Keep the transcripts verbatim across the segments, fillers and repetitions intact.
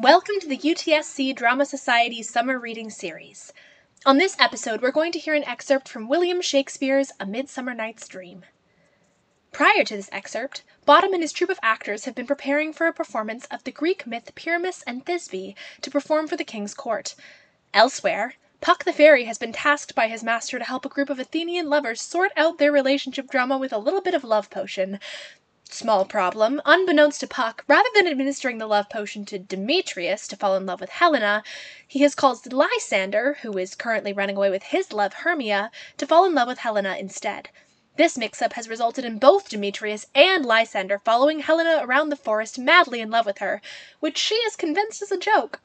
Welcome to the U T S C Drama Society Summer Reading Series. On this episode, we're going to hear an excerpt from William Shakespeare's A Midsummer Night's Dream. Prior to this excerpt, Bottom and his troupe of actors have been preparing for a performance of the Greek myth Pyramus and Thisbe to perform for the king's court. Elsewhere, Puck the fairy has been tasked by his master to help a group of Athenian lovers sort out their relationship drama with a little bit of love potion. Small problem, unbeknownst to Puck, rather than administering the love potion to Demetrius to fall in love with Helena, he has caused Lysander, who is currently running away with his love Hermia, to fall in love with Helena instead. This mix-up has resulted in both Demetrius and Lysander following Helena around the forest madly in love with her, which she is convinced is a joke.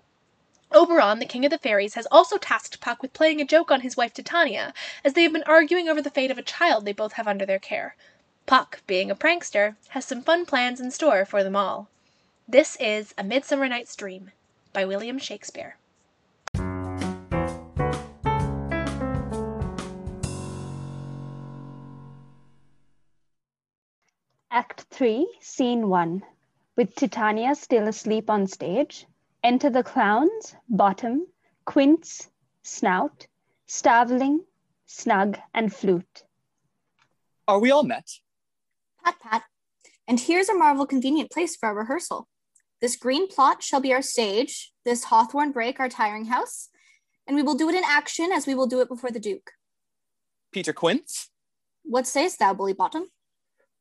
Oberon, the king of the fairies, has also tasked Puck with playing a joke on his wife Titania, as they have been arguing over the fate of a child they both have under their care. Puck, being a prankster, has some fun plans in store for them all. This is A Midsummer Night's Dream by William Shakespeare. Act three, Scene one. With Titania still asleep on stage, enter the clowns, Bottom, Quince, Snout, Starveling, Snug, and Flute. Are we all met? Pat, pat. And here's a marvel convenient place for our rehearsal. This green plot shall be our stage, this hawthorn brake our tiring house, and we will do it in action as we will do it before the Duke. Peter Quince? What sayest thou, bully Bottom?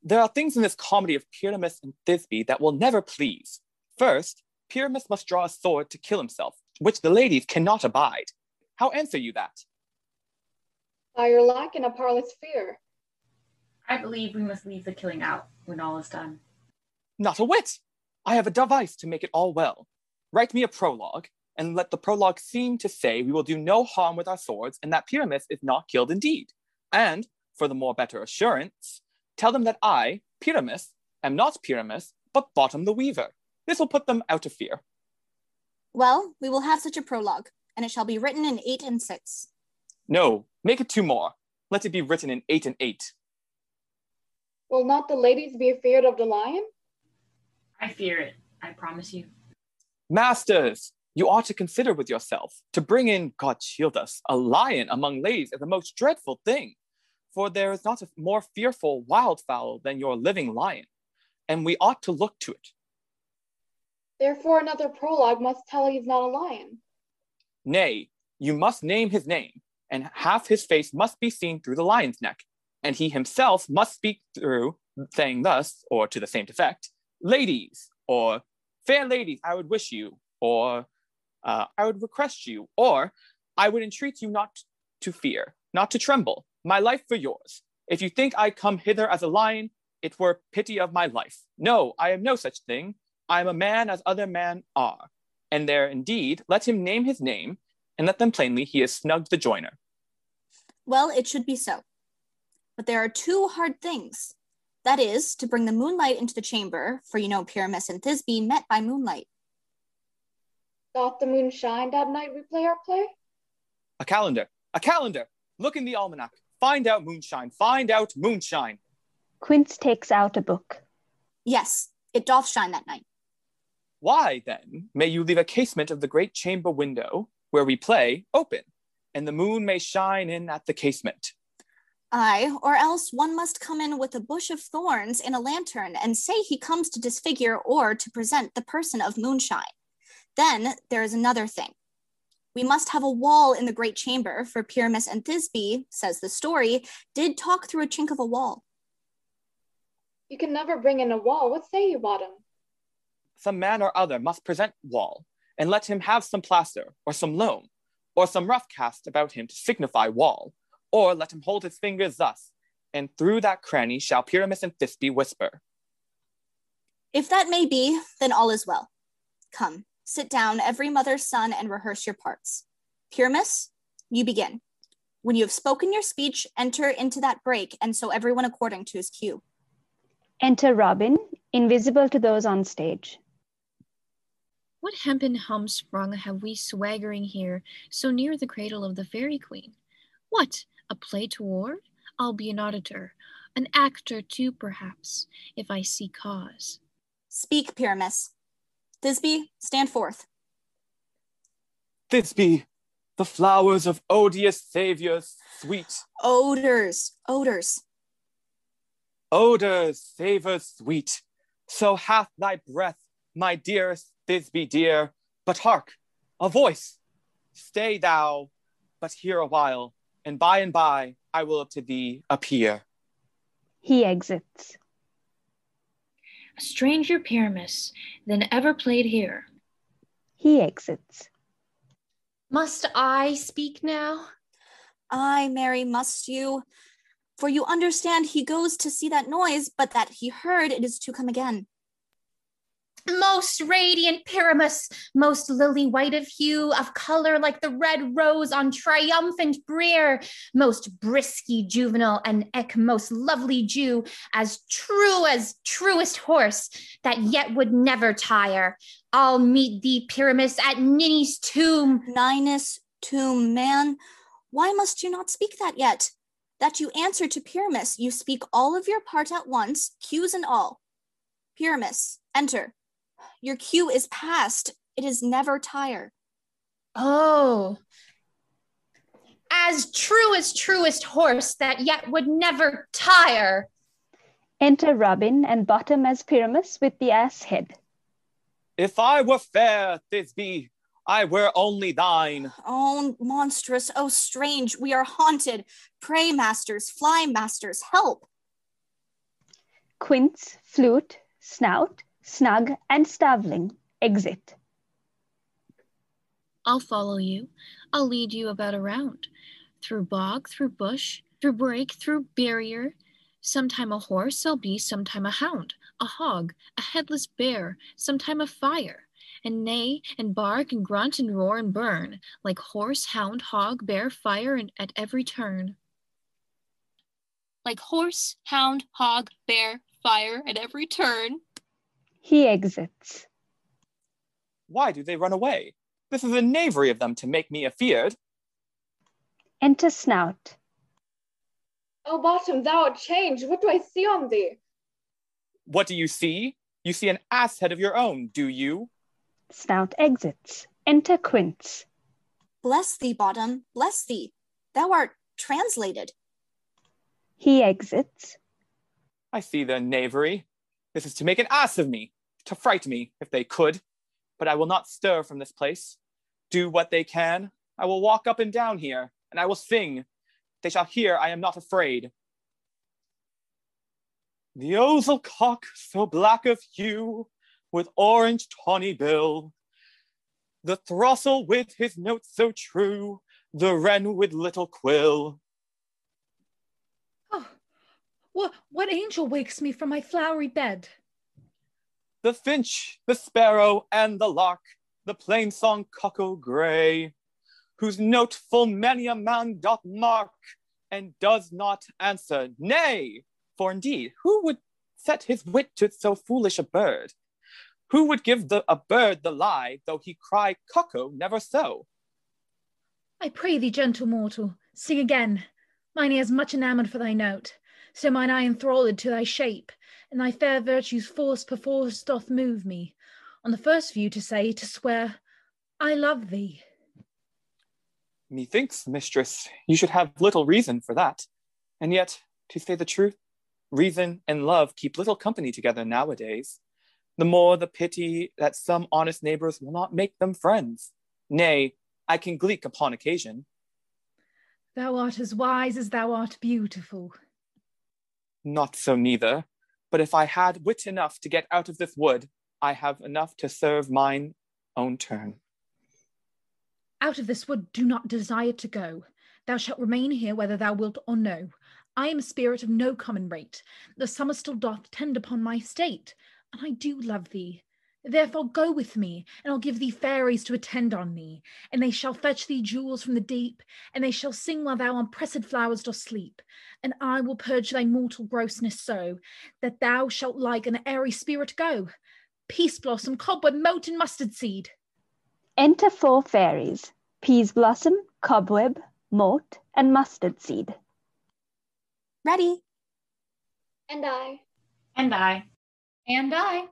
There are things in this comedy of Pyramus and Thisbe that will never please. First, Pyramus must draw a sword to kill himself, which the ladies cannot abide. How answer you that? By your lack in a parlous fear. I believe we must leave the killing out when all is done. Not a whit. I have a device to make it all well. Write me a prologue, and let the prologue seem to say we will do no harm with our swords, and that Pyramus is not killed indeed. And, for the more better assurance, tell them that I, Pyramus, am not Pyramus, but Bottom the Weaver. This will put them out of fear. Well, we will have such a prologue, and it shall be written in eight and six. No, make it two more. Let it be written in eight and eight. Will not the ladies be afeard of the lion? I fear it, I promise you. Masters, you ought to consider with yourself. To bring in, God shield us, a lion among ladies is the most dreadful thing. For there is not a more fearful wildfowl than your living lion, and we ought to look to it. Therefore another prologue must tell he is not a lion. Nay, you must name his name, and half his face must be seen through the lion's neck. And he himself must speak through, saying thus, or to the same effect, ladies, or fair ladies, I would wish you, or uh, I would request you, or I would entreat you not to fear, not to tremble, my life for yours. If you think I come hither as a lion, it were pity of my life. No, I am no such thing. I am a man as other men are. And there indeed, let him name his name, and let them plainly he is Snug the joiner. Well, it should be so. But there are two hard things. That is, to bring the moonlight into the chamber, for you know Pyramus and Thisbe met by moonlight. Doth the moon shine that night we play our play? A calendar, a calendar! Look in the almanac. Find out moonshine, find out moonshine! Quince takes out a book. Yes, it doth shine that night. Why, then, may you leave a casement of the great chamber window, where we play, open, and the moon may shine in at the casement. Aye, or else one must come in with a bush of thorns and a lantern and say he comes to disfigure or to present the person of moonshine. Then there is another thing. We must have a wall in the great chamber, for Pyramus and Thisbe, says the story, did talk through a chink of a wall. You can never bring in a wall. What say you, Bottom? Some man or other must present wall, and let him have some plaster, or some loam, or some rough cast about him to signify wall. Or let him hold his fingers thus, and through that cranny shall Pyramus and Thisbe whisper. If that may be, then all is well. Come, sit down, every mother's son, and rehearse your parts. Pyramus, you begin. When you have spoken your speech, enter into that break, and so everyone according to his cue. Enter Robin, invisible to those on stage. What hempen humsprung have we swaggering here, so near the cradle of the fairy queen? What? A play to ward? I'll be an auditor, an actor too, perhaps, if I see cause. Speak, Pyramus. Thisbe, stand forth. Thisbe, the flowers of odious Saviour's sweet. Odors, odors. Odors, savours sweet. So hath thy breath, my dearest Thisbe dear. But hark, a voice. Stay thou, but here a while, and by and by I will to thee appear. He exits. A stranger Pyramus than ever played here. He exits. Must I speak now? Ay, Mary, must you? For you understand he goes to see that noise, but that he heard it is to come again. Most radiant Pyramus, most lily white of hue, of color like the red rose on triumphant bier, most brisky juvenal and eke most lovely Jew, as true as truest horse that yet would never tire. I'll meet thee, Pyramus, at Ninny's tomb. Ninus tomb, man, why must you not speak that yet? That you answer to Pyramus, you speak all of your part at once, cues and all. Pyramus, enter. Your cue is past, it is never tire. Oh, as true as truest horse that yet would never tire. Enter Robin and Bottom as Pyramus with the ass head. If I were fair, Thisbe, I were only thine. Oh, monstrous, oh, strange, we are haunted. Pray, masters, fly, masters, help. Quince, Flute, Snout, Snug, and Starveling exit. I'll follow you. I'll lead you about a round, through bog, through bush, through brake, through barrier. Sometime a horse I'll be, sometime a hound, a hog, a headless bear, sometime a fire, and neigh, and bark, and grunt, and roar, and burn, like horse, hound, hog, bear, fire, and at every turn. Like horse, hound, hog, bear, fire at every turn. He exits. Why do they run away? This is a knavery of them to make me afeard. Enter Snout. O Bottom, thou art changed. What do I see on thee? What do you see? You see an ass head of your own, do you? Snout exits. Enter Quince. Bless thee, Bottom, bless thee. Thou art translated. He exits. I see their knavery. This is to make an ass of me, to fright me, if they could. But I will not stir from this place. Do what they can. I will walk up and down here, and I will sing. They shall hear I am not afraid. The ousel cock, so black of hue, with orange tawny bill. The throstle with his notes so true, the wren with little quill. What, what angel wakes me from my flowery bed? The finch, the sparrow, and the lark, the plainsong cuckoo gray, whose note full many a man doth mark, and does not answer nay. For indeed, who would set his wit to so foolish a bird? Who would give the, a bird the lie, though he cry cuckoo never so? I pray thee, gentle mortal, sing again. Mine ears much enamoured for thy note. So mine eye enthralled to thy shape, and thy fair virtues force perforce doth move me, on the first view to say, to swear, I love thee. Methinks, mistress, you should have little reason for that, and yet, to say the truth, reason and love keep little company together nowadays. The more the pity that some honest neighbours will not make them friends. Nay, I can gleek upon occasion. Thou art as wise as thou art beautiful. Not so neither, but if I had wit enough to get out of this wood, I have enough to serve mine own turn. Out of this wood do not desire to go. Thou shalt remain here whether thou wilt or no. I am a spirit of no common rate. The summer still doth tend upon my state, and I do love thee. Therefore go with me, and I'll give thee fairies to attend on thee, and they shall fetch thee jewels from the deep, and they shall sing while thou on pressed flowers dost sleep, and I will purge thy mortal grossness so, that thou shalt like an airy spirit go. Peaseblossom, Cobweb, Mote, and Mustard Seed. Enter four fairies, Peaseblossom, Cobweb, Mote, and Mustard Seed. Ready. And I. And I. And I.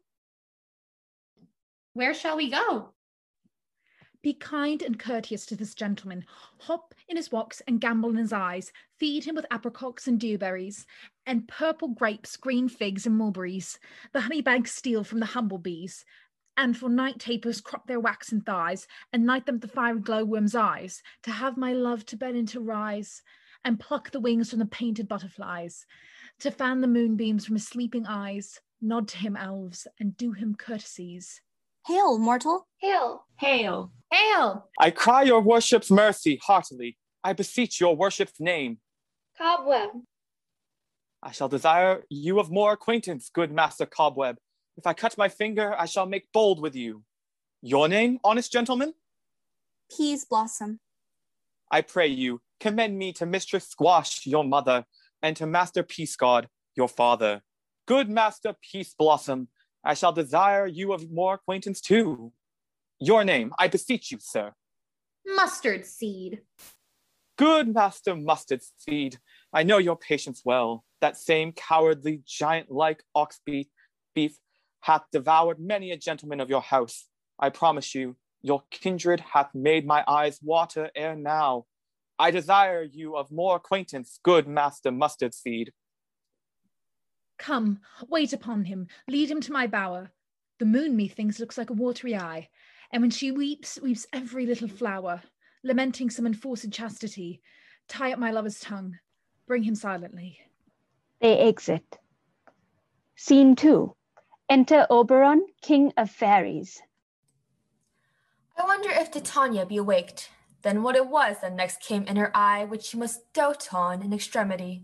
Where shall we go? Be kind and courteous to this gentleman. Hop in his walks and gambol in his eyes. Feed him with apricots and dewberries, and purple grapes, green figs, and mulberries. The honey bags steal from the humble bees, and for night tapers crop their waxen thighs, and light them the fiery glowworm's eyes. To have my love to bed and to rise, and pluck the wings from the painted butterflies. To fan the moonbeams from his sleeping eyes. Nod to him, elves, and do him courtesies. Hail, mortal! Hail! Hail! Hail! I cry your worship's mercy heartily. I beseech your worship's name. Cobweb. I shall desire you of more acquaintance, good master Cobweb. If I cut my finger, I shall make bold with you. Your name, honest gentleman? Peaseblossom. I pray you, commend me to Mistress Squash, your mother, and to Master Peace-God, your father. Good master Peaseblossom, I shall desire you of more acquaintance too. Your name, I beseech you, sir. Mustard Seed. Good master Mustard Seed, I know your patience well. That same cowardly, giant-like ox beef, beef hath devoured many a gentleman of your house. I promise you, your kindred hath made my eyes water ere now. I desire you of more acquaintance, good master Mustard Seed. Come, wait upon him, lead him to my bower. The moon, methinks, looks like a watery eye, and when she weeps, weeps every little flower, lamenting some enforced chastity. Tie up my lover's tongue, bring him silently. They exit. Scene two. Enter Oberon, king of fairies. I wonder if Titania be awaked, then what it was that next came in her eye, which she must dote on in extremity.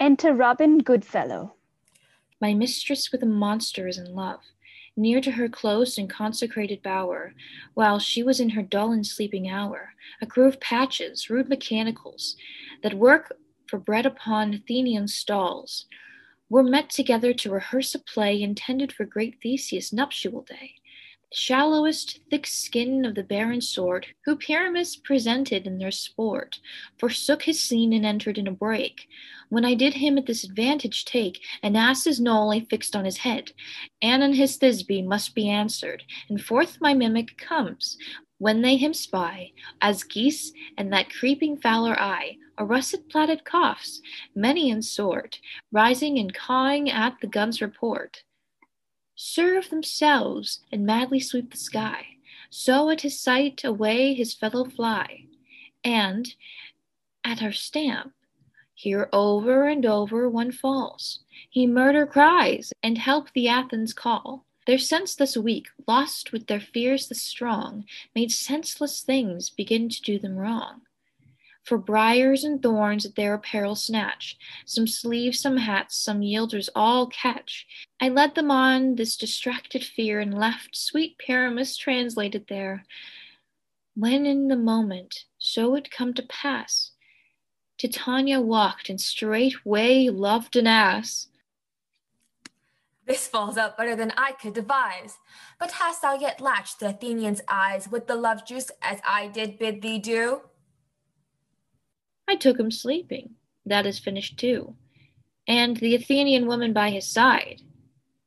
Enter Robin Goodfellow. My mistress with a monster is in love, near to her closed and consecrated bower, while she was in her dull and sleeping hour, a crew of patches, rude mechanicals, that work for bread upon Athenian stalls, were met together to rehearse a play intended for great Theseus' nuptial day, the shallowest thick skin of the barren sort, who Pyramus presented in their sport, forsook his scene and entered in a break, when I did him at this advantage take, an ass's knoll I fixed on his head, and on his Thisbe must be answered, and forth my mimic comes, when they him spy, as geese, and that creeping fowler eye, a russet-plaited coughs, many in sort, rising and cawing at the gun's report. Serve themselves, and madly sweep the sky, so at his sight away his fellow fly, and at her stamp, here over and over one falls. He murder cries, and help the Athens call. Their sense thus weak, lost with their fears the strong, made senseless things begin to do them wrong. For briars and thorns at their apparel snatch, some sleeves, some hats, some yielders all catch. I led them on this distracted fear, and left sweet Pyramus translated there. When in the moment, so it come to pass, Titania walked and straightway loved an ass. This falls out better than I could devise. But hast thou yet latched the Athenian's eyes with the love juice as I did bid thee do? I took him sleeping, that is finished too, and the Athenian woman by his side,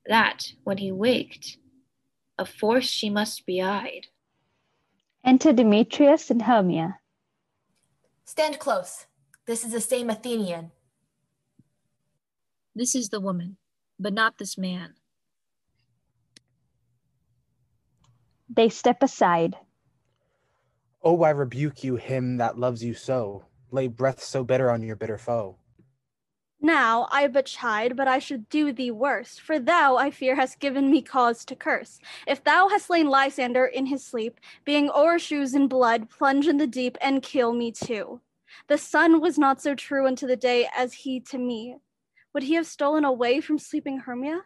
that, when he waked, of force she must be eyed. Enter Demetrius and Hermia. Stand close. This is the same Athenian. This is the woman, but not this man. They step aside. Oh, I rebuke you, him that loves you so. Lay breath so bitter on your bitter foe. Now I but chide, but I should do thee worse, for thou, I fear, hast given me cause to curse. If thou hast slain Lysander in his sleep, being o'er shoes in blood, plunge in the deep, and kill me too. The sun was not so true unto the day as he to me. Would he have stolen away from sleeping Hermia?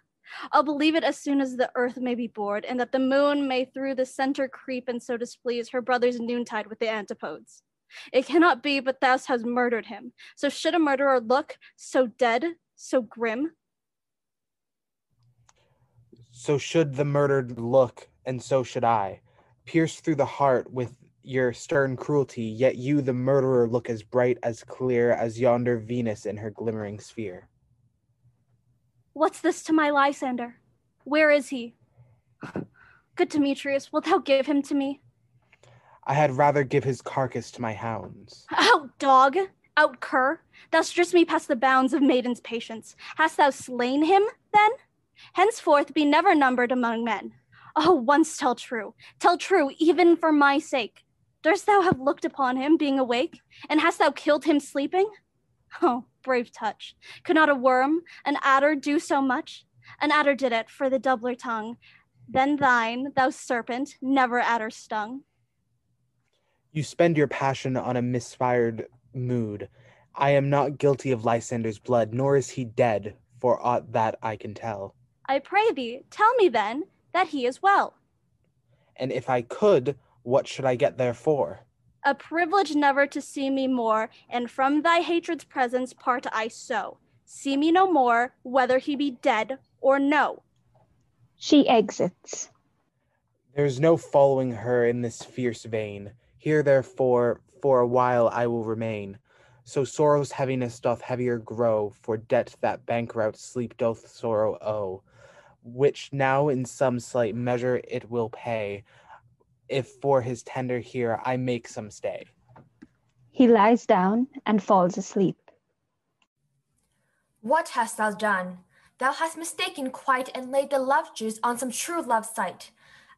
I'll believe it as soon as the earth may be bored, and that the moon may through the center creep, and so displease her brother's noontide with the antipodes. It cannot be but thou hast murdered him. So should a murderer look so dead, so grim? So should the murdered look, and so should I. Pierced through the heart with your stern cruelty, yet you, the murderer, look as bright, as clear as yonder Venus in her glimmering sphere. What's this to my Lysander? Where is he? Good Demetrius, wilt thou give him to me? I had rather give his carcass to my hounds. Out, dog! Out, cur! Thou strew'st me past the bounds of maiden's patience. Hast thou slain him, then? Henceforth be never numbered among men. Oh, once tell true, tell true, even for my sake. Durst thou have looked upon him being awake, and hast thou killed him sleeping? Oh, brave touch! Could not a worm, an adder, do so much? An adder did it for the doubler tongue. Then thine, thou serpent, never adder stung. You spend your passion on a misfired mood. I am not guilty of Lysander's blood, nor is he dead, for aught that I can tell. I pray thee, tell me then that he is well. And if I could, what should I get therefore? A privilege never to see me more, and from thy hatred's presence part I so. See me no more, whether he be dead or no. She exits. There is no following her in this fierce vein. Here, therefore, for a while I will remain. So sorrow's heaviness doth heavier grow for debt that bankrupt sleep doth sorrow owe, which now in some slight measure it will pay, if for his tender here I make some stay. He lies down and falls asleep. What hast thou done? Thou hast mistaken quite, and laid the love juice on some true love's sight.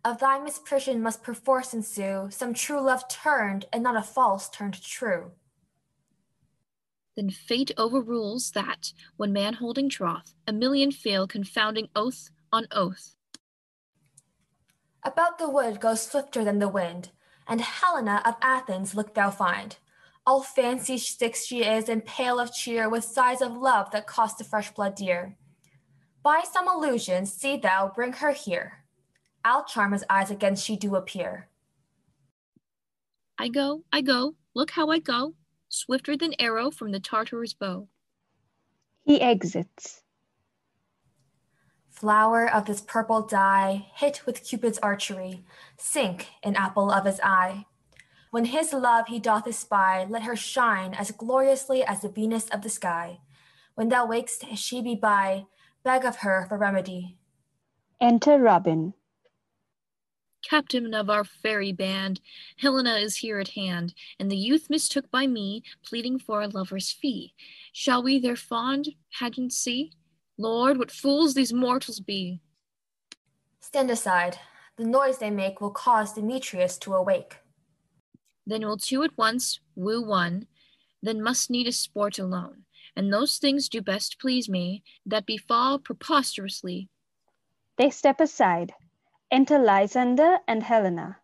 Of thy misprision must perforce ensue some true love turned, and not a false turned true. Then fate overrules that, when man holding troth, a million fail confounding oath on oath. About the wood goes swifter than the wind, and Helena of Athens look thou find. All fancy sticks she is, and pale of cheer, with sighs of love that cost the fresh blood dear. By some illusion, see thou, bring her here. I'll charm his eyes again she do appear. I go, I go, look how I go, swifter than arrow from the Tartar's bow. He exits. Flower of this purple dye, hit with Cupid's archery, sink in apple of his eye. When his love he doth espy, let her shine as gloriously as the Venus of the sky. When thou wak'st, if she be by, beg of her for remedy. Enter Robin. Captain of our fairy band, Helena is here at hand, and the youth mistook by me, pleading for a lover's fee. Shall we their fond pageant see? Lord, what fools these mortals be! Stand aside. The noise they make will cause Demetrius to awake. Then will two at once woo one, then must need a sport alone, and those things do best please me that befall preposterously. They step aside. Enter Lysander and Helena.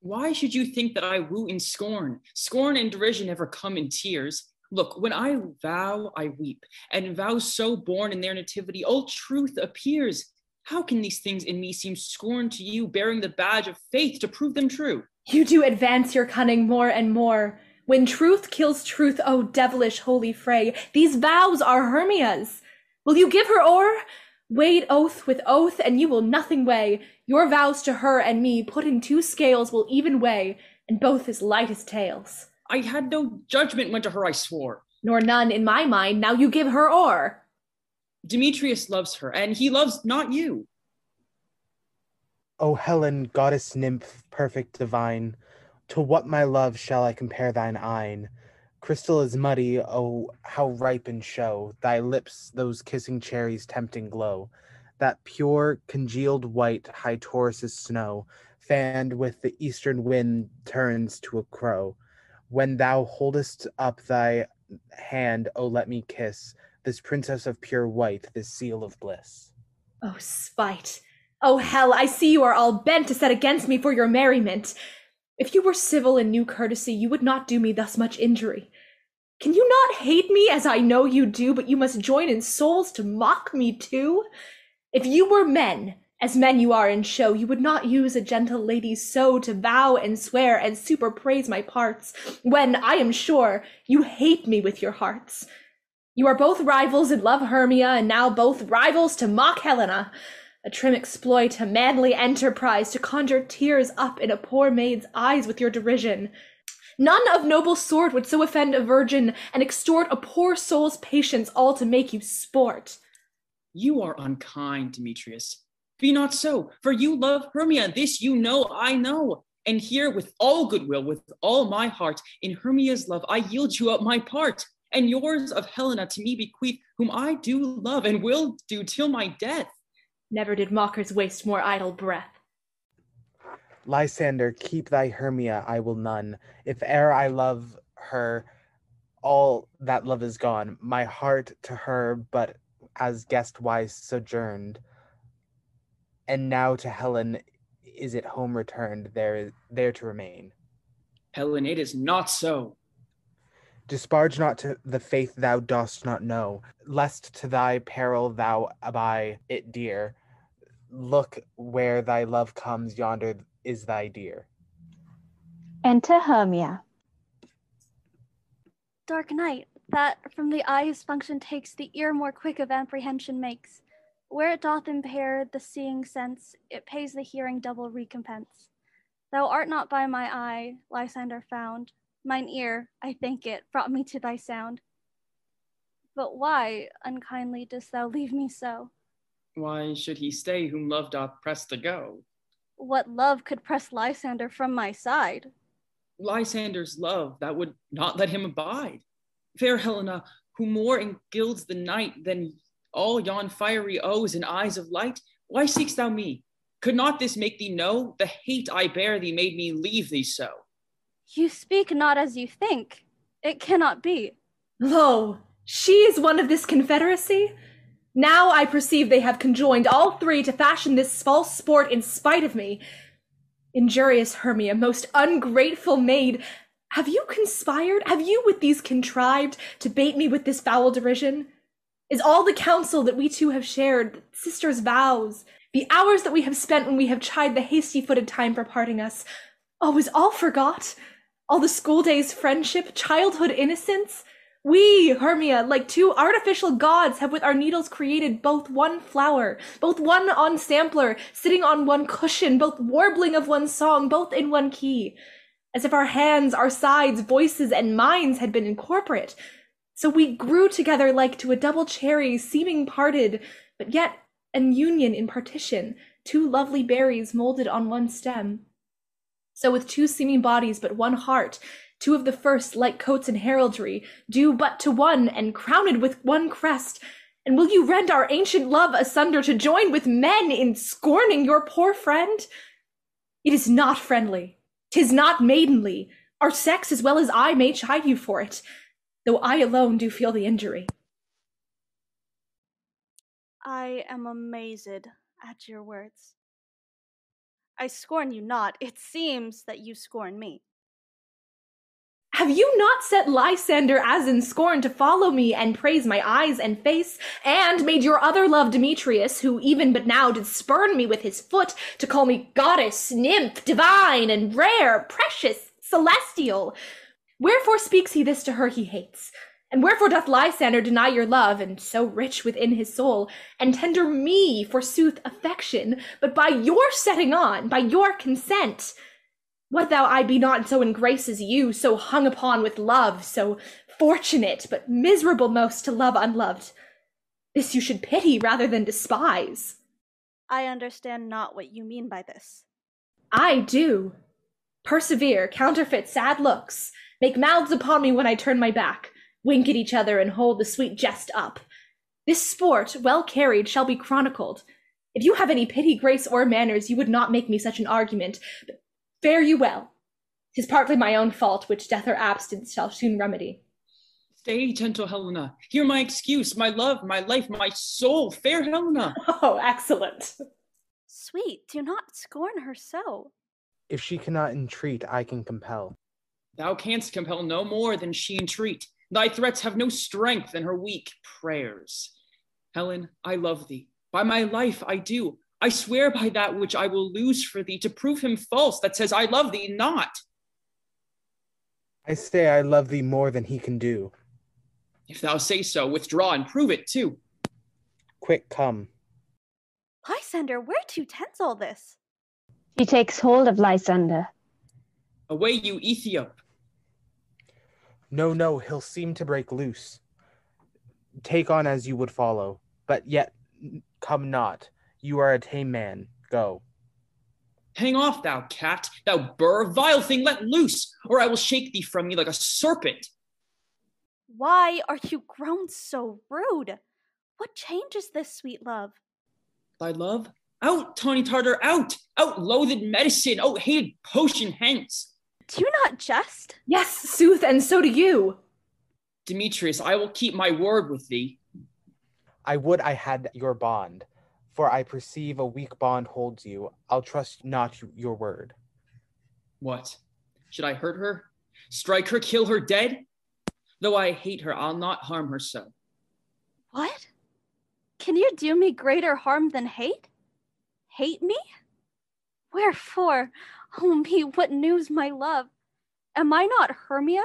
Why should you think that I woo in scorn? Scorn and derision never come in tears. Look, when I vow, I weep, and vows so born in their nativity, all truth appears. How can these things in me seem scorn to you, bearing the badge of faith to prove them true? You do advance your cunning more and more. When truth kills truth, O devilish holy fray, these vows are Hermia's. Will you give her o'er? Weighed oath with oath, and you will nothing weigh. Your vows to her and me, put in two scales, will even weigh, and both as light as tails. I had no judgment when to her I swore. Nor none in my mind, now you give her o'er. Demetrius loves her, and he loves not you. O Helen, goddess nymph, perfect divine, to what my love shall I compare thine eyne? Crystal is muddy, oh, how ripe and show thy lips, those kissing cherries' tempting glow. That pure, congealed white, high Taurus' snow, fanned with the eastern wind, turns to a crow. When thou holdest up thy hand, oh, let me kiss this princess of pure white, this seal of bliss. Oh, spite! Oh, hell, I see you are all bent to set against me for your merriment. If you were civil and knew courtesy, you would not do me thus much injury. Can you not hate me as I know you do, but you must join in souls to mock me too? If you were men, as men you are in show, you would not use a gentle lady so to vow and swear and superpraise my parts, when, I am sure, you hate me with your hearts. You are both rivals in love Hermia, and now both rivals to mock Helena. A trim exploit, a manly enterprise, to conjure tears up in a poor maid's eyes with your derision. None of noble sword would so offend a virgin, and extort a poor soul's patience, all to make you sport. You are unkind, Demetrius. Be not so, for you love Hermia, this you know I know, And here with all goodwill, with all my heart, in Hermia's love, I yield you up my part, and yours of Helena to me bequeath, whom I do love and will do till my death. Never did mockers waste more idle breath. Lysander, keep thy Hermia, I will none. If e'er I love her, all that love is gone. My heart to her but as guest-wise sojourned. And now to Helen is it home returned, there is there to remain. Helen, it is not so. Disparage not to the faith thou dost not know, lest to thy peril thou abide it dear. Look where thy love comes, yonder is thy dear. Enter Hermia. Dark night, that from the eye whose function takes, the ear more quick of apprehension makes. Where it doth impair the seeing sense, it pays the hearing double recompense. Thou art not by my eye, Lysander, found. Mine ear, I thank it, brought me to thy sound. But why, unkindly, dost thou leave me so? Why should he stay whom love doth press to go? What love could press Lysander from my side? Lysander's love that would not let him abide. Fair Helena, who more engilds the night than all yon fiery O's and eyes of light, why seek'st thou me? Could not this make thee know? The hate I bear thee made me leave thee so. You speak not as you think. It cannot be. Lo, she is one of this confederacy. Now I perceive they have conjoined all three to fashion this false sport in spite of me. Injurious Hermia, most ungrateful maid, have you conspired? Have you with these contrived to bait me with this foul derision? Is all the counsel that we two have shared, sisters' vows, the hours that we have spent when we have chid the hasty-footed time for parting us, oh, is all forgot? All the school days' friendship, childhood innocence? We, Hermia, like two artificial gods, have with our needles created both one flower, both one on sampler, sitting on one cushion, both warbling of one song, both in one key, as if our hands, our sides, voices, and minds had been incorporate. So we grew together like to a double cherry, seeming parted, but yet an union in partition, two lovely berries molded on one stem. So with two seeming bodies but one heart, two of the first like coats and heraldry, due but to one and crowned with one crest, and will you rend our ancient love asunder to join with men in scorning your poor friend? It is not friendly, 'tis not maidenly, our sex as well as I may chide you for it, though I alone do feel the injury. I am amazed at your words. I scorn you not, it seems that you scorn me. Have you not set Lysander as in scorn to follow me and praise my eyes and face, and made your other love Demetrius, who even but now did spurn me with his foot, to call me goddess, nymph, divine, and rare, precious, celestial? Wherefore speaks he this to her he hates? And wherefore doth Lysander deny your love, and so rich within his soul, and tender me, forsooth, affection, but by your setting on, by your consent? What though I be not so in grace as you, so hung upon with love, so fortunate, but miserable most to love unloved? This you should pity rather than despise. I understand not what you mean by this. I do. Persevere, counterfeit sad looks, make mouths upon me when I turn my back, wink at each other and hold the sweet jest up. This sport, well carried, shall be chronicled. If you have any pity, grace, or manners, you would not make me such an argument, but fare you well. 'Tis partly my own fault, which death or absence shall soon remedy. Stay, gentle Helena. Hear my excuse, my love, my life, my soul, fair Helena. Oh, excellent. Sweet, do not scorn her so. If she cannot entreat, I can compel. Thou canst compel no more than she entreat. Thy threats have no strength in her weak prayers. Helen, I love thee. By my life I do. I swear by that which I will lose for thee, to prove him false that says I love thee not. I say I love thee more than he can do. If thou say so, withdraw and prove it too. Quick, come. Lysander, where to tends all this? She takes hold of Lysander. Away, you Ethiop. No, no, he'll seem to break loose. Take on as you would follow, but yet come not. You are a tame man, go. Hang off, thou cat, thou burr, vile thing, let loose, or I will shake thee from me like a serpent. Why are you grown so rude? What change is this, sweet love? Thy love? Out, tawny Tartar, out! Out, loathed medicine! Out, hated potion, hence! Do you not jest? Yes, sooth, and so do you! Demetrius, I will keep my word with thee. I would I had your bond, for I perceive a weak bond holds you. I'll trust not your word. What? Should I hurt her? Strike her, kill her dead? Though I hate her, I'll not harm her so. What? Can you do me greater harm than hate? Hate me? Wherefore? Oh me, what news, my love? Am I not Hermia?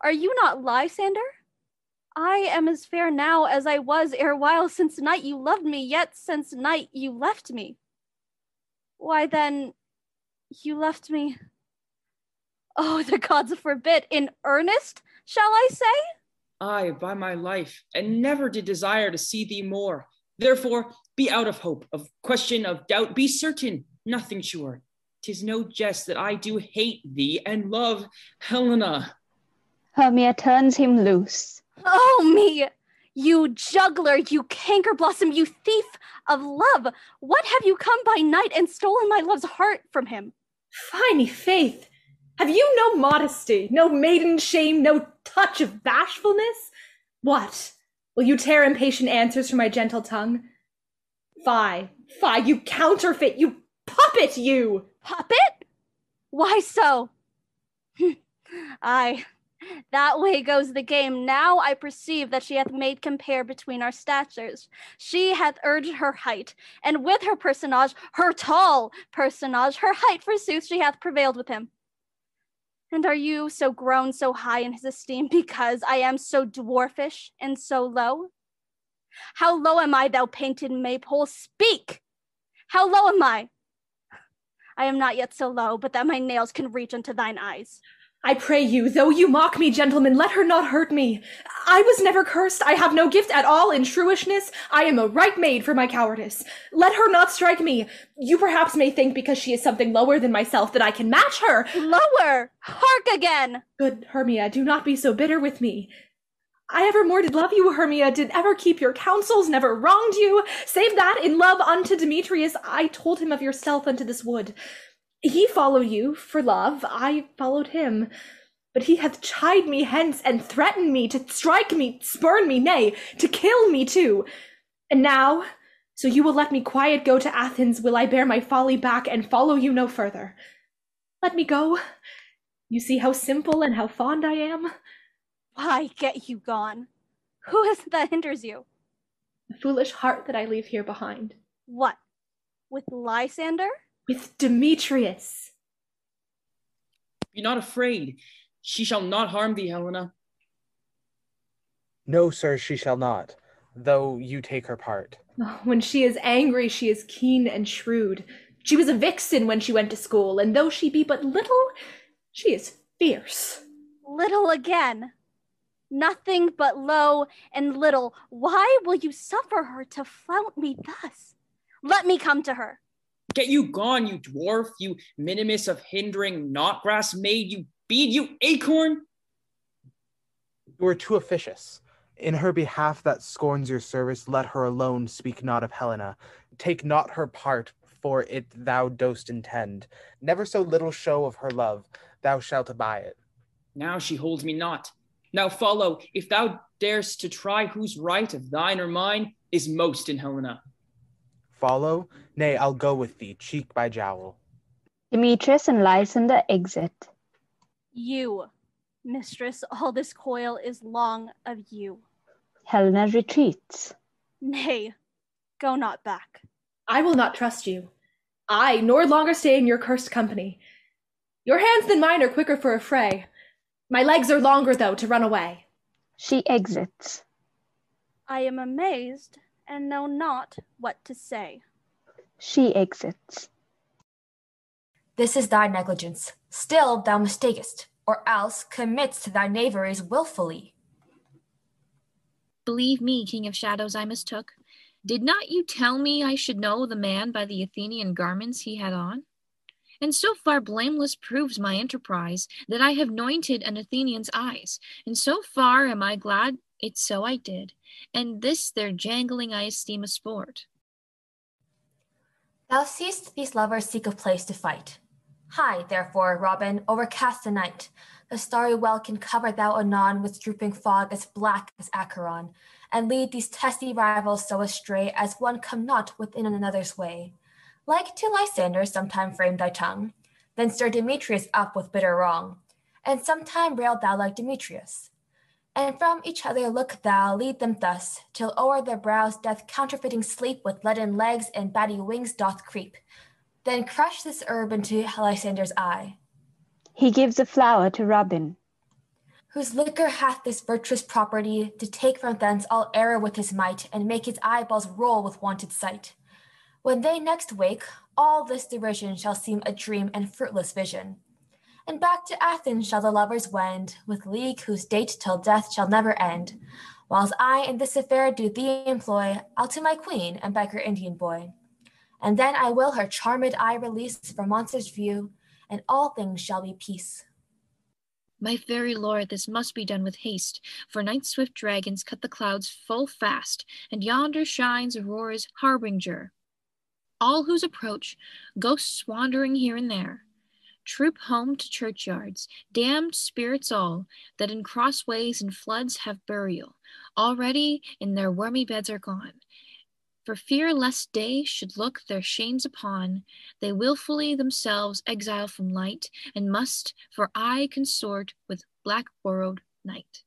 Are you not Lysander? I am as fair now as I was erewhile since night you loved me, yet since night you left me. Why then, you left me. Oh, the gods forbid, in earnest, shall I say? Ay, by my life, and never did desire to see thee more. Therefore, be out of hope, of question, of doubt, be certain, nothing sure. Tis no jest that I do hate thee and love Helena. Hermia turns him loose. Oh me, you juggler, you cankerblossom, you thief of love. What have you come by night and stolen my love's heart from him? Fie, faith, have you no modesty, no maiden shame, no touch of bashfulness? What, will you tear impatient answers from my gentle tongue? Fie, fie, you counterfeit, you puppet, you! Puppet? Why so? Aye. That way goes the game. Now I perceive that she hath made compare between our statures. She hath urged her height, and with her personage, her tall personage, her height, forsooth, she hath prevailed with him. And are you so grown so high in his esteem because I am so dwarfish and so low? How low am I, thou painted maypole? Speak! How low am I? I am not yet so low, but that my nails can reach unto thine eyes. I pray you, though you mock me, gentlemen, let her not hurt me. I was never cursed. I have no gift at all in shrewishness. I am a right maid for my cowardice. Let her not strike me. You perhaps may think because she is something lower than myself that I can match her. Lower! Hark again! Good Hermia, do not be so bitter with me. I evermore did love you, Hermia, did ever keep your counsels, never wronged you, save that in love unto Demetrius I told him of yourself unto this wood. He followed you for love, I followed him. But he hath chid me hence, and threatened me to strike me, spurn me, nay, to kill me too. And now, so you will let me quiet go to Athens, will I bear my folly back and follow you no further. Let me go. You see how simple and how fond I am. Why, get you gone. Who is it that hinders you? The foolish heart that I leave here behind. What, with Lysander? With Demetrius. Be not afraid. She shall not harm thee, Helena. No, sir, she shall not, though you take her part. When she is angry, she is keen and shrewd. She was a vixen when she went to school, and though she be but little, she is fierce. Little again. Nothing but low and little. Why will you suffer her to flout me thus? Let me come to her. Get you gone, you dwarf, you minimus of hindering knotgrass maid, you bead, you acorn! You are too officious. In her behalf that scorns your service, let her alone, speak not of Helena. Take not her part, for it thou dost intend. Never so little show of her love, thou shalt abide it. Now she holds me not. Now follow, if thou darest to try whose right of thine or mine is most in Helena. Follow? Nay, I'll go with thee, cheek by jowl. Demetrius and Lysander exit. You, mistress, all this coil is long of you. Helena retreats. Nay, go not back. I will not trust you. I, nor longer stay in your cursed company. Your hands than mine are quicker for a fray. My legs are longer, though, to run away. She exits. I am amazed and know not what to say. She exits. This is thy negligence. Still thou mistakest, or else committ'st thy knaveries willfully. Believe me, King of Shadows, I mistook. Did not you tell me I should know the man by the Athenian garments he had on? And so far blameless proves my enterprise, that I have anointed an Athenian's eyes, and so far am I glad it so I did, and this their jangling I esteem a sport. Thou seest these lovers seek a place to fight. High, therefore, Robin, overcast the night. The starry welkin cover thou anon with drooping fog as black as Acheron, and lead these testy rivals so astray as one come not within another's way. Like to Lysander sometime frame thy tongue, then stir Demetrius up with bitter wrong, and sometime rail thou like Demetrius. And from each other look thou, lead them thus, till o'er their brows doth counterfeiting sleep with leaden legs and batty wings doth creep, then crush this herb into Lysander's eye. He gives a flower to Robin, whose liquor hath this virtuous property to take from thence all error with his might, and make his eyeballs roll with wonted sight. When they next wake, all this derision shall seem a dream and fruitless vision. And back to Athens shall the lovers wend, with league whose date till death shall never end. Whilst I in this affair do thee employ, I'll to my queen and beg her Indian boy. And then I will her charmed eye release from monster's view, and all things shall be peace. My fairy lord, this must be done with haste, for night's swift dragons cut the clouds full fast, and yonder shines Aurora's harbinger. All whose approach, ghosts wandering here and there, troop home to churchyards, damned spirits all, that in crossways and floods have burial, already in their wormy beds are gone. For fear lest day should look their shames upon, they willfully themselves exile from light, and must for aye consort with black-borrowed night.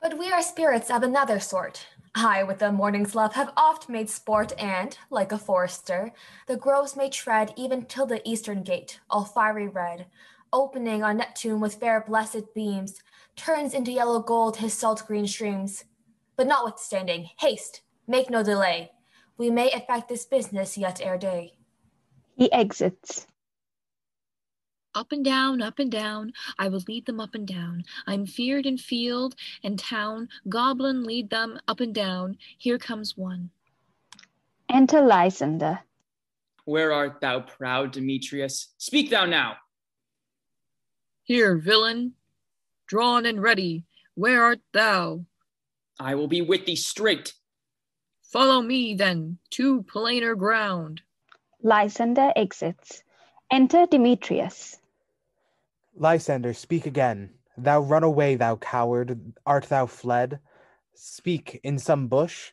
But we are spirits of another sort. I with the morning's love have oft made sport, and, like a forester, the groves may tread even till the eastern gate, all fiery red, opening on Neptune with fair blessed beams, turns into yellow gold his salt-green streams. But notwithstanding, haste, make no delay. We may effect this business yet ere day. He exits. Up and down, up and down, I will lead them up and down. I'm feared in field and town, goblin lead them up and down. Here comes one. Enter Lysander. Where art thou, proud Demetrius? Speak thou now. Here, villain, drawn and ready, where art thou? I will be with thee straight. Follow me, then, to plainer ground. Lysander exits. Enter Demetrius. Lysander, speak again. Thou run away, thou coward. Art thou fled? Speak, in some bush.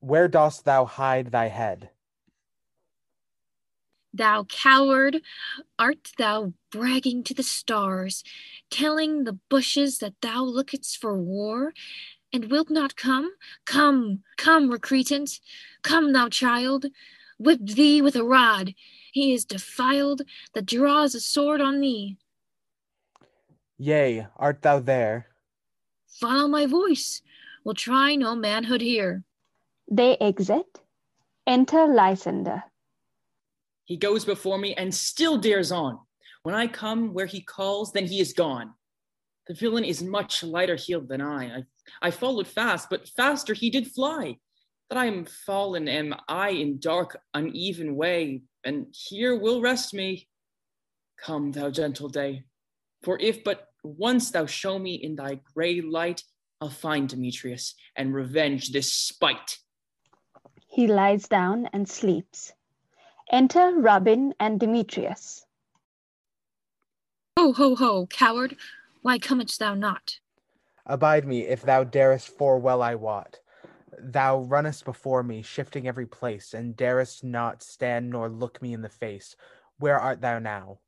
Where dost thou hide thy head? Thou coward, art thou bragging to the stars, telling the bushes that thou lookest for war, and wilt not come? Come, come, recreant. Come, thou child. Whip thee with a rod. He is defiled that draws a sword on thee. Yea, art thou there? Follow my voice. We'll try no manhood here. They exit. Enter Lysander. He goes before me and still dares on. When I come where he calls, then he is gone. The villain is much lighter heeled than I. I. I followed fast, but faster he did fly. That I am fallen am I in dark, uneven way, and here will rest me. Come, thou gentle day, for if but once thou show me in thy grey light, I'll find Demetrius and revenge this spite. He lies down and sleeps. Enter Robin and Demetrius. Ho, ho, ho, coward, why comest thou not? Abide me, if thou darest, for well I wot. Thou runnest before me, shifting every place, and darest not stand nor look me in the face. Where art thou now?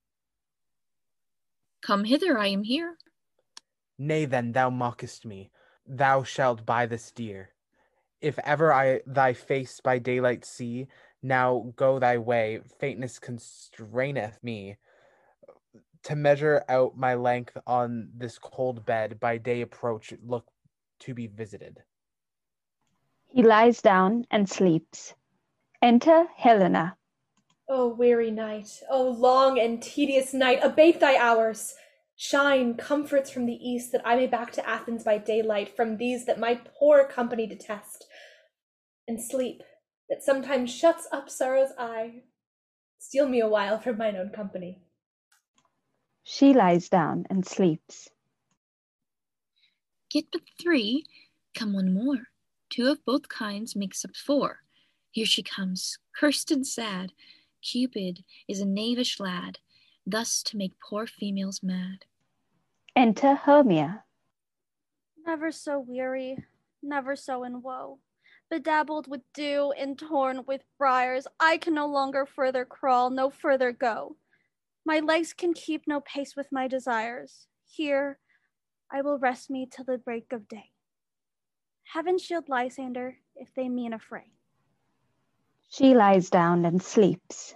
Come hither, I am here. Nay then, thou mockest me. Thou shalt buy this dear. If ever I thy face by daylight see, now go thy way, faintness constraineth me to measure out my length on this cold bed, by day approach, look to be visited. He lies down and sleeps. Enter Helena. O weary night, O long and tedious night, abate thy hours. Shine comforts from the east, that I may back to Athens by daylight, from these that my poor company detest, and sleep that sometimes shuts up sorrow's eye. Steal me a while from mine own company. She lies down and sleeps. Get but three, come one more. Two of both kinds makes up four. Here she comes, cursed and sad. Cupid is a knavish lad, thus to make poor females mad. Enter Hermia. Never so weary, never so in woe, bedabbled with dew and torn with briars, I can no longer further crawl, no further go. My legs can keep no pace with my desires. Here I will rest me till the break of day. Heaven shield Lysander if they mean a fray. She lies down and sleeps.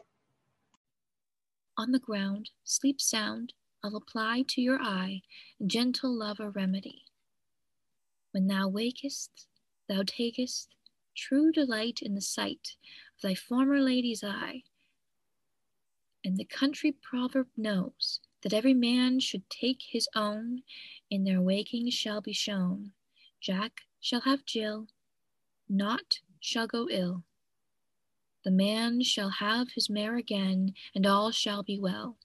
On the ground, sleep sound, I'll apply to your eye, gentle love a remedy. When thou wakest, thou takest true delight in the sight of thy former lady's eye. And the country proverb knows that every man should take his own, in their waking shall be shown. Jack shall have Jill, naught shall go ill. The man shall have his mare again, and all shall be well.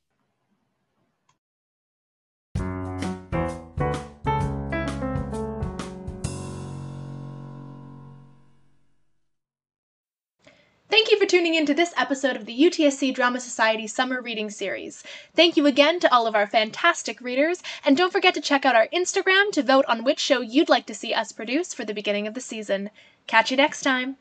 Thank you for tuning in to this episode of the U T S C Drama Society Summer Reading Series. Thank you again to all of our fantastic readers, and don't forget to check out our Instagram to vote on which show you'd like to see us produce for the beginning of the season. Catch you next time!